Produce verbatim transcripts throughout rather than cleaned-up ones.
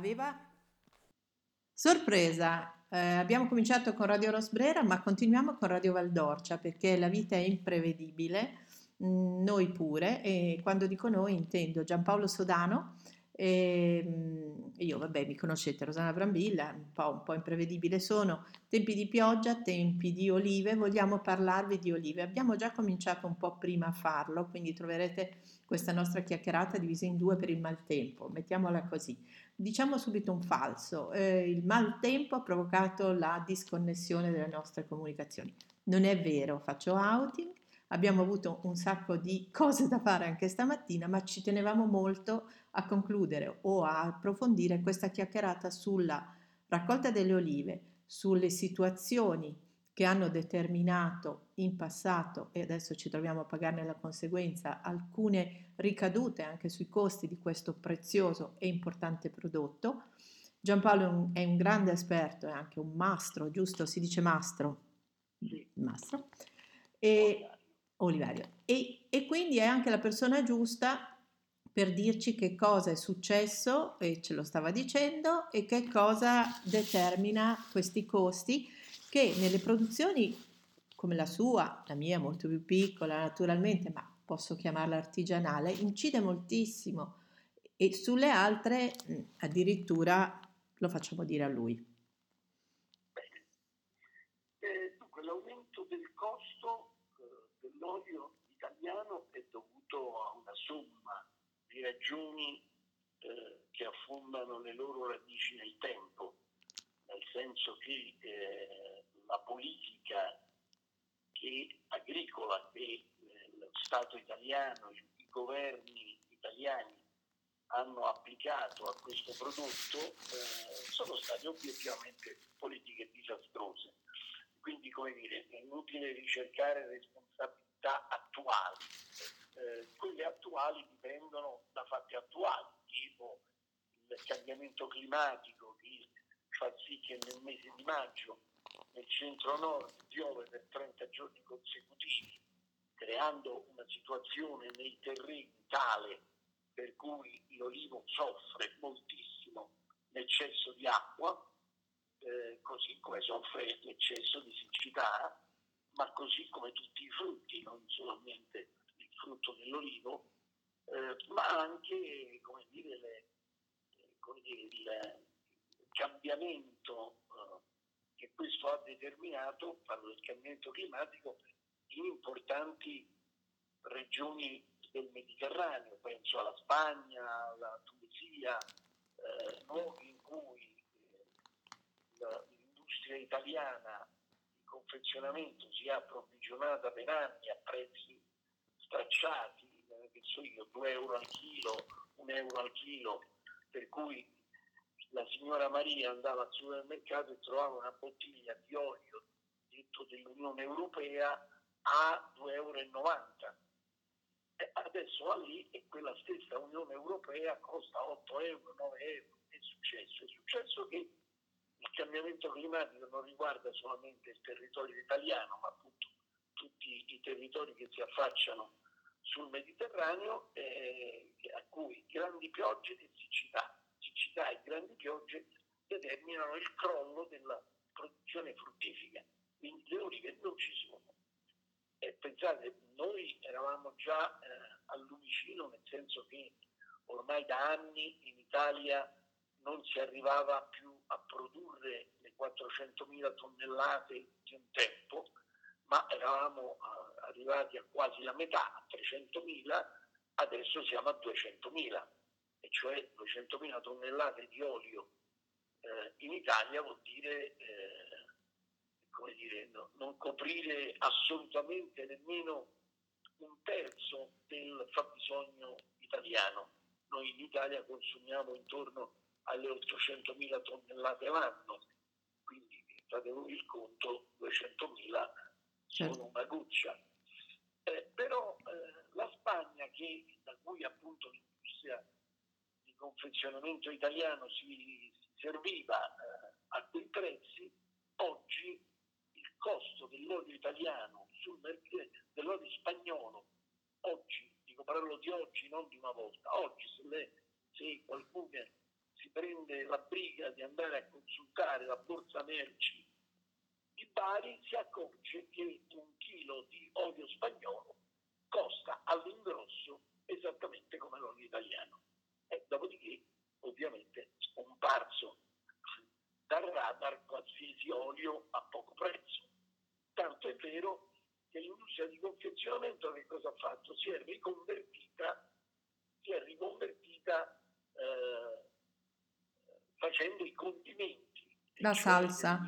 aveva sorpresa. Eh, abbiamo cominciato con Radio Rosbrera, ma continuiamo con Radio Val d'Orcia, perché la vita è imprevedibile, mh, noi pure, e quando dico noi intendo Giampaolo Sodano e mh, io, vabbè, mi conoscete, Rosanna Brambilla, un po', un po' imprevedibile sono. Tempi di pioggia, tempi di olive, vogliamo parlarvi di olive. Abbiamo già cominciato un po' prima a farlo, quindi troverete questa nostra chiacchierata divisa in due per il maltempo, mettiamola così. Diciamo subito un falso, eh, il maltempo ha provocato la disconnessione delle nostre comunicazioni. Non è vero, faccio outing, abbiamo avuto un sacco di cose da fare anche stamattina, ma ci tenevamo molto a concludere o a approfondire questa chiacchierata sulla raccolta delle olive, sulle situazioni che hanno determinato in passato, e adesso ci troviamo a pagarne la conseguenza, alcune ricadute anche sui costi di questo prezioso e importante prodotto. Giampaolo è un grande esperto, è anche un mastro, giusto? Si dice mastro? Mastro. E, Olivario. E, e quindi è anche la persona giusta per dirci che cosa è successo, e ce lo stava dicendo, e che cosa determina questi costi, che nelle produzioni come la sua, la mia molto più piccola naturalmente, ma posso chiamarla artigianale, incide moltissimo, e sulle altre addirittura lo facciamo dire a lui. Eh, dunque, l'aumento del costo eh, dell'olio italiano è dovuto a una somma di ragioni eh, che affondano le loro radici nel tempo, nel senso che eh, la politica che, agricola che eh, lo Stato italiano, i, i governi italiani hanno applicato a questo prodotto eh, sono state obiettivamente politiche disastrose. Quindi, come dire, è inutile ricercare responsabilità attuali. Eh, quelle attuali dipendono da fatti attuali, tipo il cambiamento climatico che fa sì che nel mese di maggio nel centro-nord piove per trenta giorni consecutivi, creando una situazione nei terreni tale per cui l'olivo soffre moltissimo l'eccesso di acqua, eh, così come soffre l'eccesso di siccità, ma così come tutti i frutti, non solamente il frutto dell'olivo, eh, ma anche, come dire, le, come dire, il cambiamento eh, che questo ha determinato, parlo del cambiamento climatico, in importanti regioni del Mediterraneo, penso alla Spagna, alla Tunisia, eh, luoghi in cui eh, l'industria italiana di confezionamento si è approvvigionata per anni a prezzi stracciati, eh, che so io, due euro al chilo, un euro al chilo, per cui la signora Maria andava al supermercato e trovava una bottiglia di olio detto dell'Unione Europea a due virgola novanta euro. E adesso va lì e quella stessa Unione Europea costa otto euro, nove euro. È successo? È successo che il cambiamento climatico non riguarda solamente il territorio italiano, ma appunto tutti i territori che si affacciano sul Mediterraneo, eh, a cui grandi piogge e siccità. Siccità e grandi piogge determinano il crollo della produzione fruttifica, quindi le olive non ci sono. E pensate, noi eravamo già eh, al lumicino, nel senso che ormai da anni in Italia non si arrivava più a produrre le quattrocentomila tonnellate di un tempo, ma eravamo eh, arrivati a quasi la metà, a trecentomila, adesso siamo a duecentomila. E cioè duecentomila tonnellate di olio eh, in Italia vuol dire, eh, come dire no, non coprire assolutamente nemmeno un terzo del fabbisogno italiano. Noi in Italia consumiamo intorno alle ottocentomila tonnellate l'anno, quindi fate voi il conto, duecentomila sono una goccia. Eh, però eh, la Spagna, che, da cui appunto l'industria confezionamento italiano si, si serviva eh, a quei prezzi, oggi il costo dell'olio italiano sul mercato, dell'olio spagnolo, oggi, dico parlo di oggi, non di una volta, oggi se, le, se qualcuno si prende la briga di andare a consultare la borsa merci di Bari, si accorge che un chilo di olio spagnolo costa all'ingrosso esattamente come l'olio italiano. E dopodiché, ovviamente, scomparso dal radar qualsiasi olio a poco prezzo. Tanto è vero che l'industria di confezionamento che cosa ha fatto? Si è riconvertita, si è riconvertita eh, facendo i condimenti. La salsa?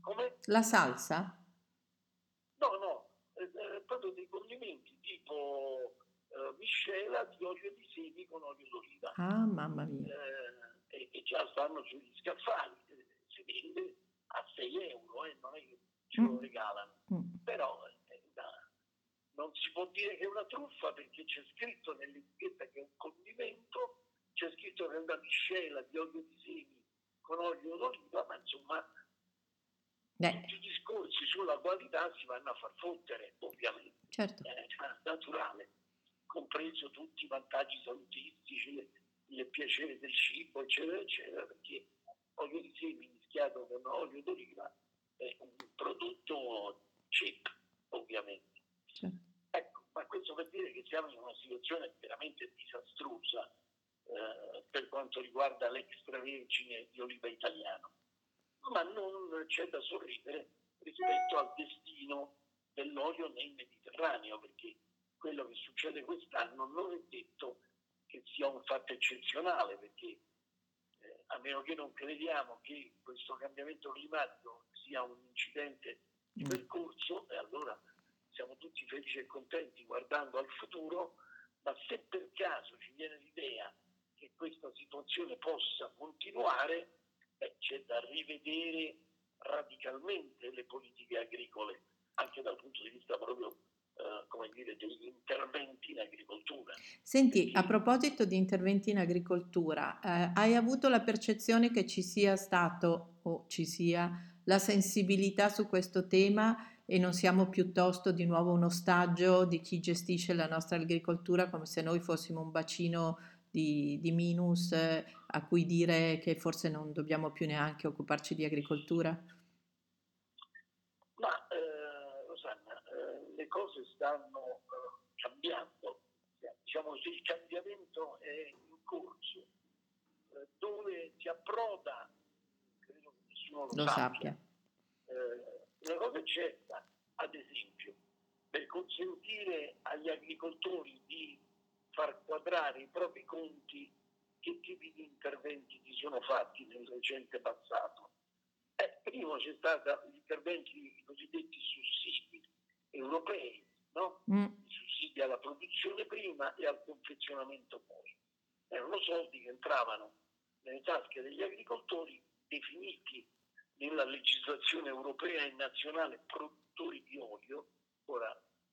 Come? La salsa? No, no, eh, proprio dei condimenti tipo eh, miscela di olio di semi con olio d'oliva. Ah, mamma mia! Eh, e, e già stanno sugli scaffali, eh, si vende a sei euro, eh, non è che ce lo regalano, mm. però eh, non si può dire che è una truffa, perché c'è scritto nell'etichetta che è un condimento, c'è scritto che è una miscela di olio di semi con olio d'oliva, ma insomma Beh. tutti i discorsi sulla qualità si vanno a far fottere, ovviamente, certo. È naturale, compreso tutti i vantaggi salutistici, il piacere del cibo, eccetera, eccetera, perché olio di semi mischiato con olio d'oliva è un prodotto cheap, ovviamente. Certo. Ecco, ma questo per dire che siamo in una situazione veramente disastrosa eh, per quanto riguarda l'extravergine di oliva italiano, ma non c'è da sorridere rispetto al destino dell'olio nel Mediterraneo, perché quello che succede quest'anno non è detto che sia un fatto eccezionale, perché eh, a meno che non crediamo che questo cambiamento climatico sia un incidente di percorso, e allora siamo tutti felici e contenti guardando al futuro, ma se per caso ci viene l'idea che questa situazione possa continuare, beh, c'è da rivedere radicalmente le politiche agricole, anche dal punto di vista proprio Uh, come dire, degli interventi in agricoltura. Senti, a proposito di interventi in agricoltura, eh, hai avuto la percezione che ci sia stato o ci sia la sensibilità su questo tema e non siamo piuttosto di nuovo un ostaggio di chi gestisce la nostra agricoltura, come se noi fossimo un bacino di, di minus eh, a cui dire che forse non dobbiamo più neanche occuparci di agricoltura? Ma eh, le cose stanno uh, cambiando, diciamo così, il cambiamento è in corso, eh, dove si approda, credo che nessuno lo, lo sappia, eh, una cosa è certa, ad esempio, per consentire agli agricoltori di far quadrare i propri conti che tipi di interventi si sono fatti nel recente passato. Eh, primo c'è stato gli interventi cosiddetti sussidi europei, no? Mm. Sussidi alla produzione prima e al confezionamento poi. Erano soldi che entravano nelle tasche degli agricoltori, definiti nella legislazione europea e nazionale produttori di olio. Ora,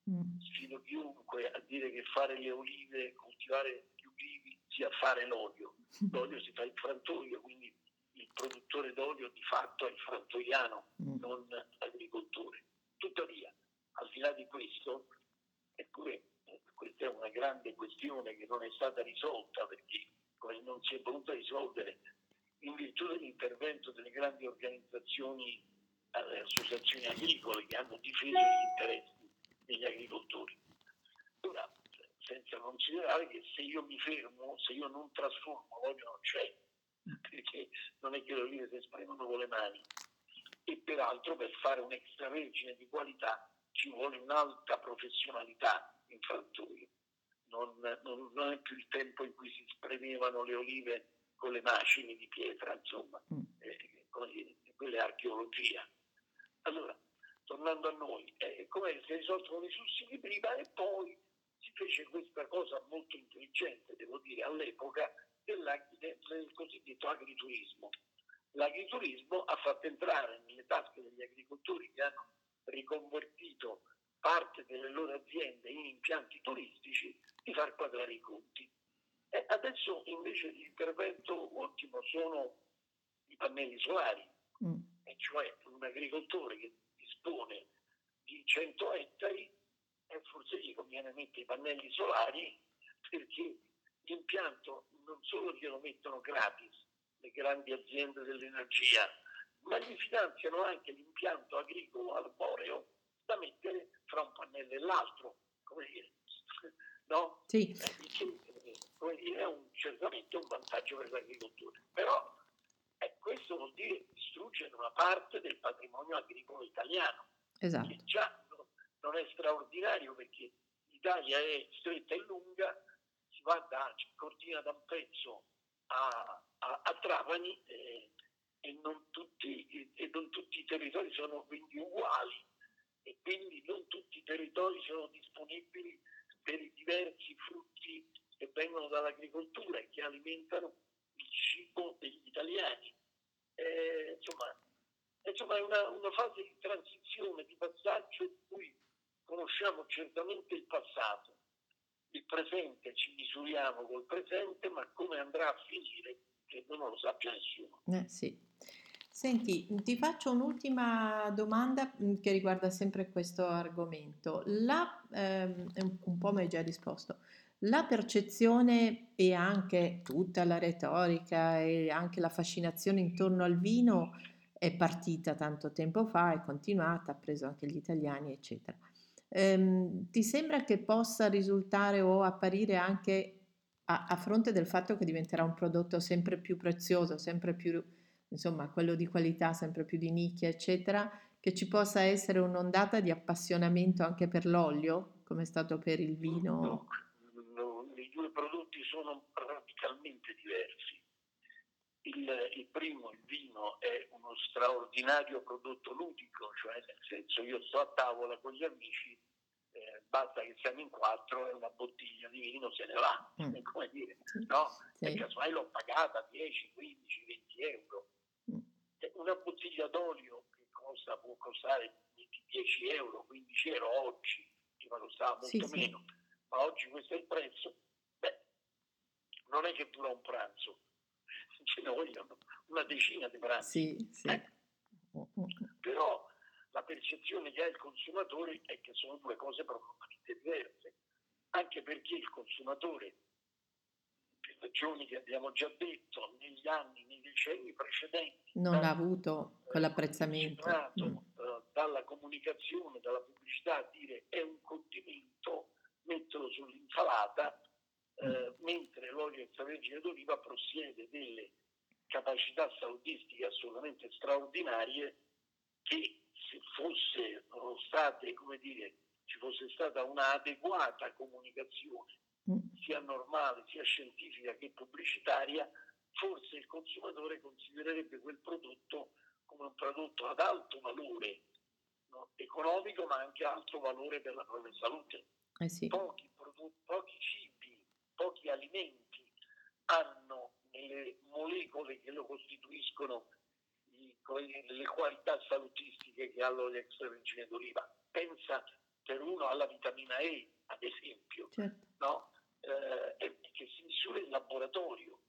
mm. sfido chiunque a dire che fare le olive, coltivare gli ulivi sia fare l'olio. L'olio si fa il frantoio, quindi il produttore d'olio di fatto è il frantoiano, mm. non l'agricoltore. Tuttavia, al di là di questo, eppure questa è una grande questione che non è stata risolta, perché non si è voluta risolvere in virtù dell'intervento delle grandi organizzazioni, eh, associazioni agricole che hanno difeso gli interessi degli agricoltori. Ora, senza considerare che se io mi fermo, se io non trasformo l'olio non c'è, perché non è che le olive si esprimono con le mani. E peraltro per fare un extravergine di qualità ci vuole un'alta professionalità in frantoio, non, non, non è più il tempo in cui si spremevano le olive con le macine di pietra, insomma, eh, quella è archeologia. Allora, tornando a noi, eh, come si risolvono i sussidi prima e poi si fece questa cosa molto intelligente, devo dire, all'epoca del cosiddetto agriturismo. L'agriturismo ha fatto entrare nelle tasche degli agricoltori che hanno riconvertito parte delle loro aziende in impianti turistici di far quadrare i conti. E adesso invece l'intervento ottimo sono i pannelli solari, mm. e cioè un agricoltore che dispone di cento ettari e forse gli conviene mettere i pannelli solari, perché l'impianto non solo glielo mettono gratis, le grandi aziende dell'energia, ma gli finanziano anche l'impianto agricolo arboreo da mettere fra un pannello e l'altro, come dire, no? Sì. Come dire, è un, certamente un vantaggio per l'agricoltura, però eh, questo vuol dire distruggere una parte del patrimonio agricolo italiano, esatto. Che già no, non è straordinario perché l'Italia è stretta e lunga, si va da Cortina d'Ampezzo a, a, a Trapani eh, e, non tutti, e, e non tutti i territori sono quindi uguali. E quindi non tutti i territori sono disponibili per i diversi frutti che vengono dall'agricoltura e che alimentano il cibo degli italiani. Eh, insomma, insomma è una, una fase di transizione, di passaggio in cui conosciamo certamente il passato, il presente, ci misuriamo col presente, ma come andrà a finire credo non lo sappia nessuno. Eh, sì. Senti, ti faccio un'ultima domanda che riguarda sempre questo argomento. La, ehm, un po' mi hai già risposto, la percezione e anche tutta la retorica e anche la fascinazione intorno al vino è partita tanto tempo fa, è continuata, ha preso anche gli italiani, eccetera. Ehm, ti sembra che possa risultare o apparire anche a, a fronte del fatto che diventerà un prodotto sempre più prezioso, sempre più... insomma quello di qualità, sempre più di nicchia, eccetera, che ci possa essere un'ondata di appassionamento anche per l'olio, come è stato per il vino? No, no, i due prodotti sono radicalmente diversi. Il, il primo, il vino, è uno straordinario prodotto ludico, cioè nel senso io sto a tavola con gli amici, eh, basta che siamo in quattro e una bottiglia di vino se ne va, mm. come dire, no? Sì. E casomai l'ho pagata dieci, quindici, venti euro. Una bottiglia d'olio che costa, può costare dieci euro, quindici euro oggi, prima costava molto sì, meno, sì. Ma oggi questo è il prezzo. Beh, non è che dura un pranzo, ce ne vogliono una decina di pranzi. Sì, sì. Eh? Però la percezione che ha il consumatore è che sono due cose profondamente diverse, anche perché il consumatore, per ragioni che abbiamo già detto, negli anni, nei decenni precedenti, non ha avuto quell'apprezzamento mm. dalla comunicazione, dalla pubblicità, a dire è un condimento, metterlo sull'insalata, mm. eh, mentre l'olio extravergine d'oliva possiede delle capacità salutistiche assolutamente straordinarie che se fosse state, come dire, ci fosse stata un'adeguata comunicazione sia normale, sia scientifica che pubblicitaria, forse il consumatore considererebbe quel prodotto come un prodotto ad alto valore, no? Economico, ma anche alto valore per la propria salute. Eh sì. Pochi prodotti, pochi cibi, pochi alimenti hanno nelle molecole che lo costituiscono i, le qualità salutistiche che ha l'olio extravergine d'oliva. Pensa per uno alla vitamina E, ad esempio, certo. No? Eh, che si misura in laboratorio.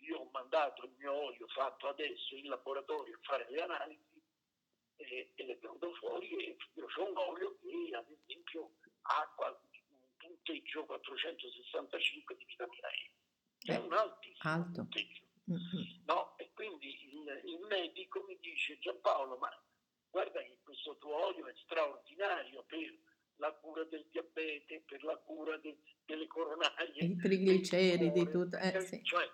Io ho mandato il mio olio fatto adesso in laboratorio a fare le analisi e, e le prendo fuori e io ho un olio che ad esempio ha un punteggio quattrocentosessantacinque di vitamina E, è eh, un altissimo alto. punteggio. Mm-hmm. No? E quindi il, il medico mi dice: Giampaolo, ma guarda che questo tuo olio è straordinario per la cura del diabete, per la cura de, delle coronarie, i trigliceridi, tutto. Eh, sì. Cioè,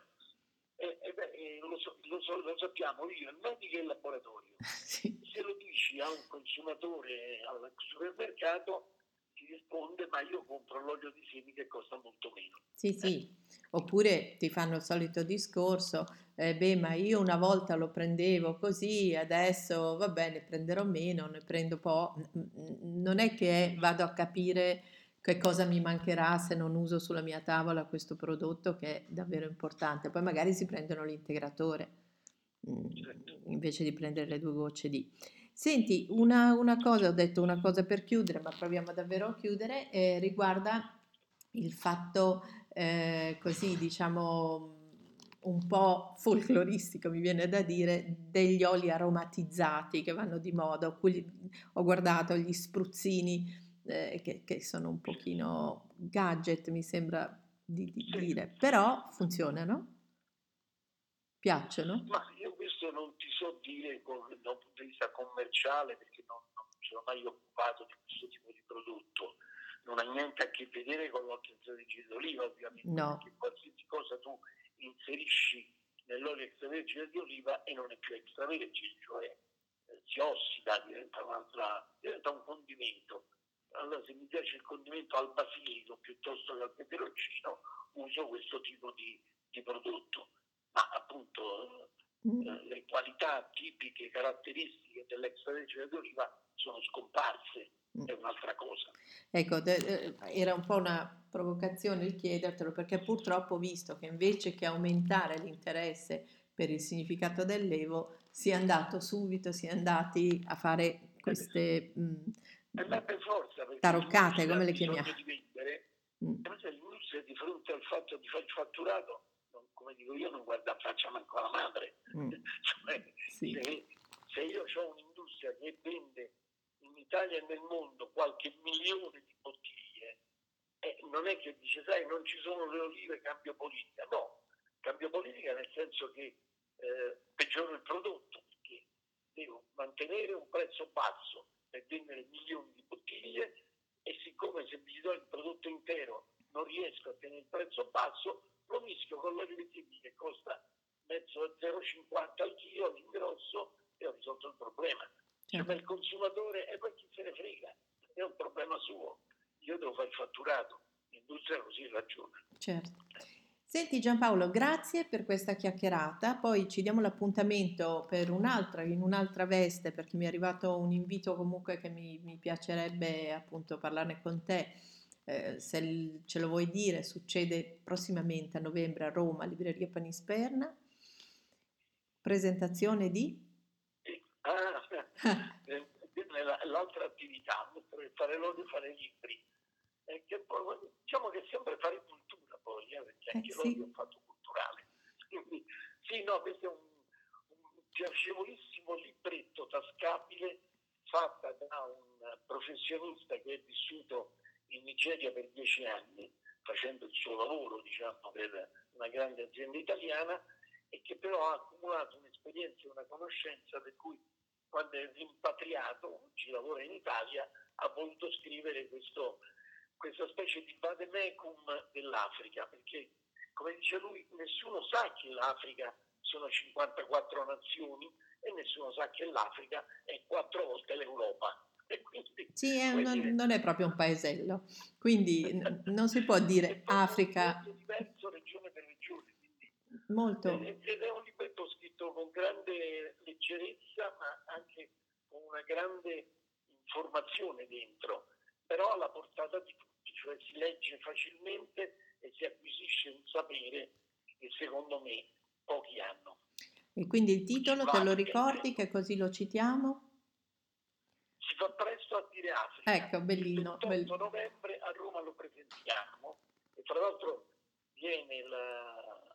eh, eh, lo, so, lo, so, lo sappiamo io, il medico e il laboratorio. Sì. Se lo dici a un consumatore al supermercato, ti risponde: ma io compro l'olio di semi che costa molto meno. Sì, sì. Oppure ti fanno il solito discorso: eh, beh, ma io una volta lo prendevo così, adesso va bene, prenderò meno, ne prendo po'. Non è che vado a capire che cosa mi mancherà se non uso sulla mia tavola questo prodotto che è davvero importante. Poi magari si prendono l'integratore invece di prendere le due gocce di. Senti, una, una cosa, ho detto una cosa per chiudere, ma proviamo davvero a chiudere, eh, riguarda il fatto eh, così diciamo un po' folcloristico, mi viene da dire, degli oli aromatizzati che vanno di moda. Ho guardato gli spruzzini eh, che, che sono un pochino gadget, mi sembra di, di dire, però funzionano. Piacciono? Ma io questo non ti so dire con, da un punto di vista commerciale, perché non, non sono mai occupato di questo tipo di prodotto. Non ha niente a che vedere con l'olio extravergine ovviamente, no. Perché qualsiasi cosa tu inserisci nell'olio extravergine di oliva e non è più extravergine, cioè eh, si ossida, diventa un'altra, diventa un condimento. Allora se mi piace il condimento al basilico piuttosto che al peperoncino, uso questo tipo di, di prodotto. Ma appunto mm. eh, le qualità tipiche, caratteristiche dell'extravergine di oliva sono scomparse, mm. è un'altra cosa. Ecco, de- era un po' una provocazione il chiedertelo, perché purtroppo ho visto che invece che aumentare l'interesse per il significato dell'evo, si è andato subito, si è andati a fare queste... Mh, E beh, per forza, perché taroccate, come le chiamiamo, di vendere, mm. l'industria di fronte al fatto di fare il fatturato, non, come dico io, non guarda a faccia manco alla madre. Mm. Cioè, sì. se, se io ho un'industria che vende in Italia e nel mondo qualche milione di bottiglie, eh, non è che dice, sai, non ci sono le olive, cambio politica. No, cambio politica nel senso che eh, peggioro il prodotto, perché devo mantenere un prezzo basso per vendere milioni di bottiglie, e siccome se mi do il prodotto intero non riesco a tenere il prezzo basso, lo mischio con l'olio vegetale che costa mezzo a zero virgola cinquanta al chilo all'ingrosso e ho risolto il problema. Cioè, per il consumatore, e poi chi se ne frega, è un problema suo, io devo fare il fatturato, l'industria così ragiona. Certo. Senti Giampaolo, grazie per questa chiacchierata, poi ci diamo l'appuntamento per un'altra, in un'altra veste, perché mi è arrivato un invito comunque che mi, mi piacerebbe appunto parlarne con te, eh, se ce lo vuoi dire. Succede prossimamente a novembre a Roma, Libreria Panisperna, presentazione di? Ah, l'altra attività, fare l'olio e fare libri, e che poi, diciamo che sempre fare cultura. Eh, perché anche eh, sì. L'olio è un fatto culturale, quindi sì, no, questo è un, un piacevolissimo libretto tascabile fatta da un professionista che è vissuto in Nigeria per dieci anni facendo il suo lavoro, diciamo, per una grande azienda italiana, e che però ha accumulato un'esperienza e una conoscenza per cui quando è rimpatriato, oggi lavora in Italia, ha voluto scrivere questo questa specie di vademecum dell'Africa, perché, come dice lui, nessuno sa che l'Africa sono cinquantaquattro nazioni e nessuno sa che l'Africa è quattro volte l'Europa. E quindi, sì, è un, dire... non è proprio un paesello, quindi n- non si può dire Africa... È diverso regione per regione, quindi... Molto. Ed è un libretto scritto con grande leggerezza, ma anche con una grande informazione dentro, però alla portata di tutti, cioè si legge facilmente e si acquisisce un sapere che secondo me pochi hanno. E quindi il titolo te lo ricordi, che così lo citiamo? Si fa presto a dire Africa. Ecco, bellino. Il ventotto novembre a Roma lo presentiamo, e tra l'altro viene la,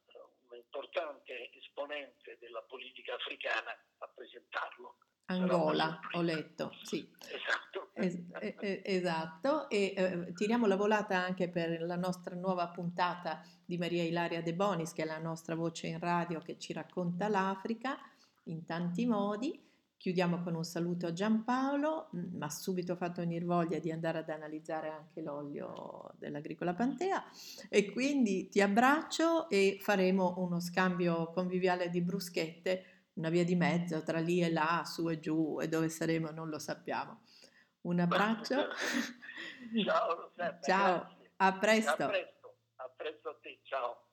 un importante esponente della politica africana a presentarlo. Angola, ho letto, sì, esatto, es- es- esatto. E eh, tiriamo la volata anche per la nostra nuova puntata di Maria Ilaria De Bonis, che è la nostra voce in radio che ci racconta l'Africa in tanti modi. Chiudiamo con un saluto a Giampaolo, ma subito fatto venir voglia di andare ad analizzare anche l'olio dell'Agricola Pantea, e quindi ti abbraccio e faremo uno scambio conviviale di bruschette, una via di mezzo tra lì e là, su e giù, e dove saremo non lo sappiamo. Un abbraccio. Ciao Rosanna, ciao, a presto. a presto a presto a te, ciao.